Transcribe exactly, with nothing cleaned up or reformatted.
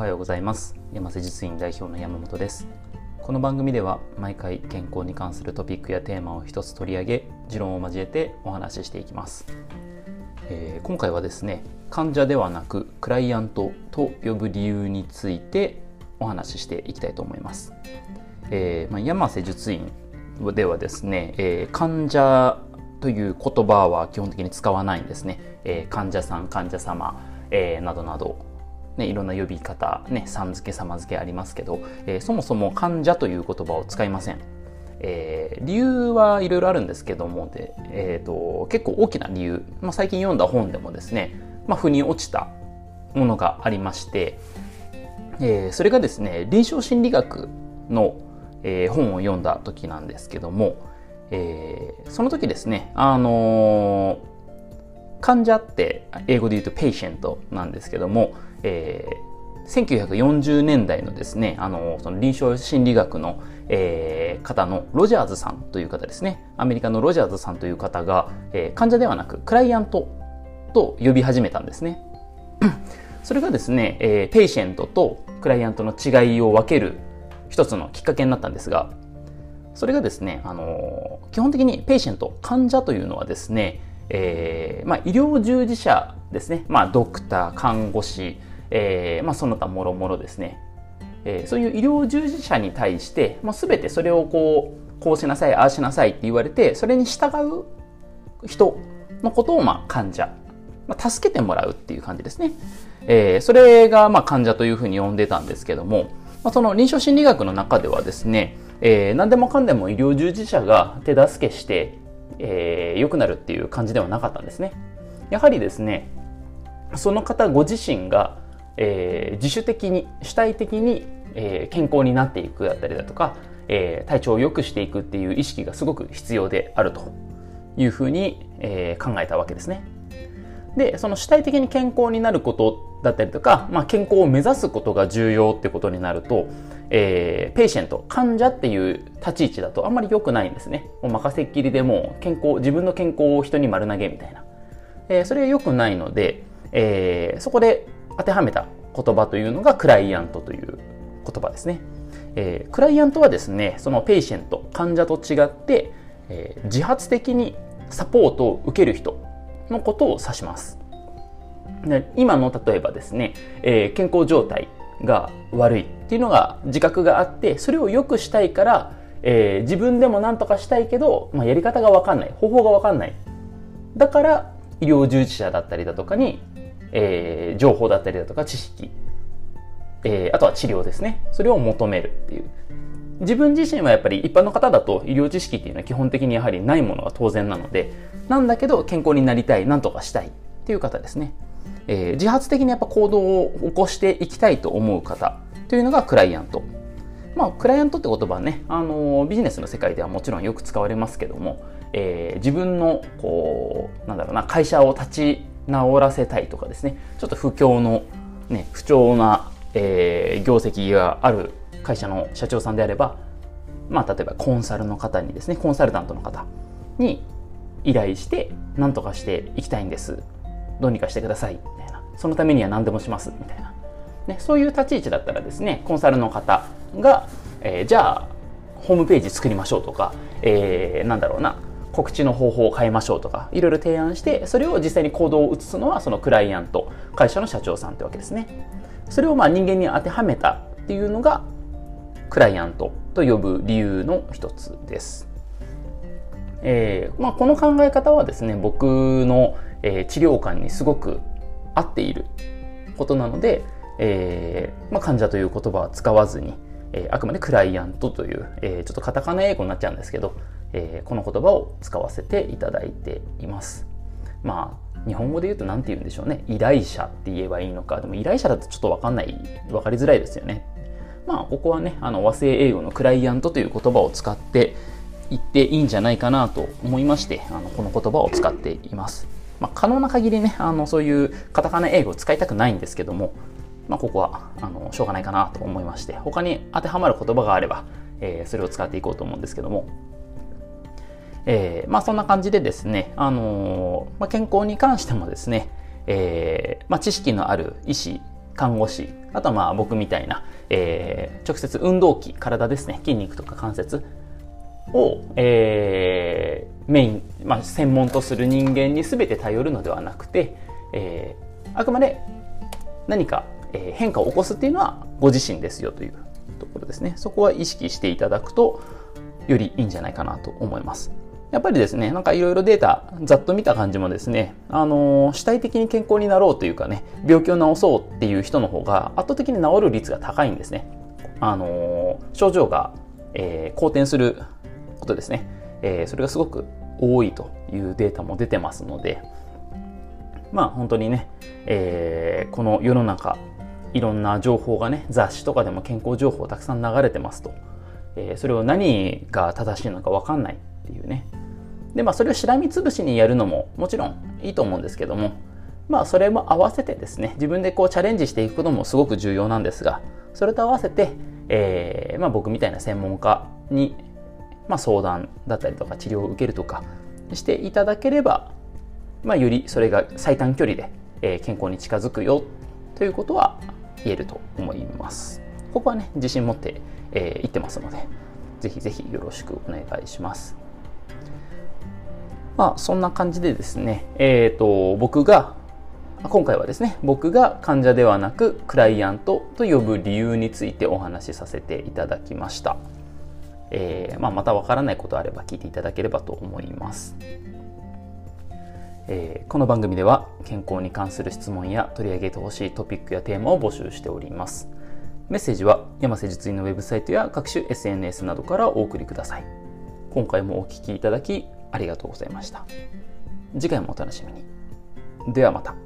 おはようございます。山瀬術院代表の山本です。この番組では毎回健康に関するトピックやテーマを一つ取り上げ、持論を交えてお話ししていきます。えー、今回はですね、患者ではなくクライアントと呼ぶ理由についてお話ししていきたいと思います。えーまあ、山瀬術院ではですね、えー、患者という言葉は基本的に使わないんですね。えー、患者さん、患者様、えー、などなど、ね、いろんな呼び方、ね、さん付け、様付けありますけど、えー、そもそも患者という言葉を使いません。えー、理由はいろいろあるんですけども、で、えー、と結構大きな理由、まあ、最近読んだ本でもですね、まあ、腑に落ちたものがありまして、えー、それがですね、臨床心理学の、えー、本を読んだ時なんですけども、えー、その時ですね、あのー、患者って英語で言うとペイシェントなんですけども、えー、せんきゅうひゃくよんじゅうねんだいのですね、あのー、その臨床心理学の、えー、方のロジャーズさんという方ですね、アメリカのロジャーズさんという方が、えー、患者ではなくクライアントと呼び始めたんですね。それがですね、えー、ペイシェントとクライアントの違いを分ける一つのきっかけになったんですが、それがですね、あのー、基本的にペイシェント、患者というのはですね、えーまあ、医療従事者ですね、まあ、ドクター、看護師、えーまあ、その他もろもろですね、えー、そういう医療従事者に対して、まあ、全てそれをこう、こうしなさい、ああしなさいって言われて、それに従う人のことを、まあ、患者、まあ、助けてもらうっていう感じですね。えー、それが、まあ、患者というふうに呼んでたんですけども、まあ、その臨床心理学の中ではですね、えー、何でもかんでも医療従事者が手助けして、えー、良くなるっていう感じではなかったんですね。やはりですね、その方ご自身が、えー、自主的に主体的に、えー、健康になっていくだったりだとか、えー、体調を良くしていくっていう意識がすごく必要であるというふうに、えー、考えたわけですね。で、その主体的に健康になることだったりとか、まあ、健康を目指すことが重要ってことになると、えー、ペイシェント、患者っていう立ち位置だとあんまり良くないんですね。もう任せっきりでもう健康、自分の健康を人に丸投げみたいな、えー、それは良くないので、えー、そこで当てはめた言葉というのがクライアントという言葉ですね。えー、クライアントはですね、そのペイシェント、患者と違って、えー、自発的にサポートを受ける人のことを指します。で、今の例えばですね、えー、健康状態が悪いっていうのが自覚があって、それを良くしたいから、えー、自分でも何とかしたいけど、まあ、やり方が分かんない、方法が分かんない、だから医療従事者だったりだとかに、えー、情報だったりだとか知識、えー、あとは治療ですね、それを求めるっていう。自分自身はやっぱり一般の方だと医療知識っていうのは基本的にやはりないものが当然なので、なんだけど健康になりたい、なんとかしたいっていう方ですね。えー、自発的にやっぱ行動を起こしていきたいと思う方というのがクライアント。まあ、クライアントって言葉はね、あのー、ビジネスの世界ではもちろんよく使われますけども、えー、自分のこう、なんだろうな、会社を立ち直らせたいとかですね、ちょっと不況の、ね、不調な、えー、業績がある会社の社長さんであれば、まあ、例えばコンサルの方にですね、コンサルタントの方に依頼して何とかしていきたいんです、どうにかしてくださいみたいな、そのためには何でもしますみたいな、ね、そういう立ち位置だったらですね、コンサルの方が、えー、じゃあホームページ作りましょうとか、えー、なんだろうな、告知の方法を変えましょうとか、いろいろ提案して、それを実際に行動を移すのはそのクライアント、会社の社長さんってわけですね。それをまあ人間に当てはめたっていうのがクライアントと呼ぶ理由の一つです。えーまあ、この考え方はですね、僕の、えー、治療観にすごく合っていることなので、えーまあ、患者という言葉は使わずに、えー、あくまでクライアントという、えー、ちょっとカタカナ英語になっちゃうんですけど、えー、この言葉を使わせていただいています。まあ、日本語で言うと何て言うんでしょうね、依頼者って言えばいいのか。でも依頼者だとちょっと分かんない、分かりづらいですよね。まあ、ここはね、あの和製英語のクライアントという言葉を使っていっていいんじゃないかなと思いまして、あのこの言葉を使っています。まあ、可能な限りね、あのそういうカタカナ英語を使いたくないんですけども、まあ、ここはあのしょうがないかなと思いまして、他に当てはまる言葉があれば、えー、それを使っていこうと思うんですけども、えーまあ、そんな感じでですね、あのーまあ、健康に関してもですね、えーまあ、知識のある医師、看護師、あとはまあ僕みたいな、えー、直接運動器、体ですね、筋肉とか関節を、えー、メイン、まあ、専門とする人間に全て頼るのではなくて、えー、あくまで何か変化を起こすっていうのはご自身ですよというところですね。そこは意識していただくとよりいいんじゃないかなと思います。やっぱりですね、なんかいろいろデータざっと見た感じもですね、あのー、主体的に健康になろうというかね、病気を治そうっていう人の方が圧倒的に治る率が高いんですね。あのー、症状が、えー、好転することですね、えー、それがすごく多いというデータも出てますので、まあ本当にね、えー、この世の中いろんな情報がね、雑誌とかでも健康情報たくさん流れてますと、えー、それを何が正しいのか分かんないっていうね。でまあそれをしらみつぶしにやるのももちろんいいと思うんですけども、まあそれも合わせてですね、自分でこうチャレンジしていくこともすごく重要なんですが、それと合わせて、えーまあ、僕みたいな専門家に、まあ、相談だったりとか治療を受けるとかしていただければ、まあ、よりそれが最短距離で、えー、健康に近づくよということは言えると思います。ここはね、自信持って、えー、言ってますので、ぜひぜひよろしくお願いします。まあそんな感じでですね、えーと、僕が今回はですね、僕が患者ではなくクライアントと呼ぶ理由についてお話しさせていただきました。えーまあ、またわからないことあれば聞いていただければと思います。えー、この番組では健康に関する質問や取り上げてほしいトピックやテーマを募集しております。メッセージは山瀬術院のウェブサイトや各種 エスエヌエス などからお送りください。今回もお聞きいただきありがとうございました。次回もお楽しみに。ではまた。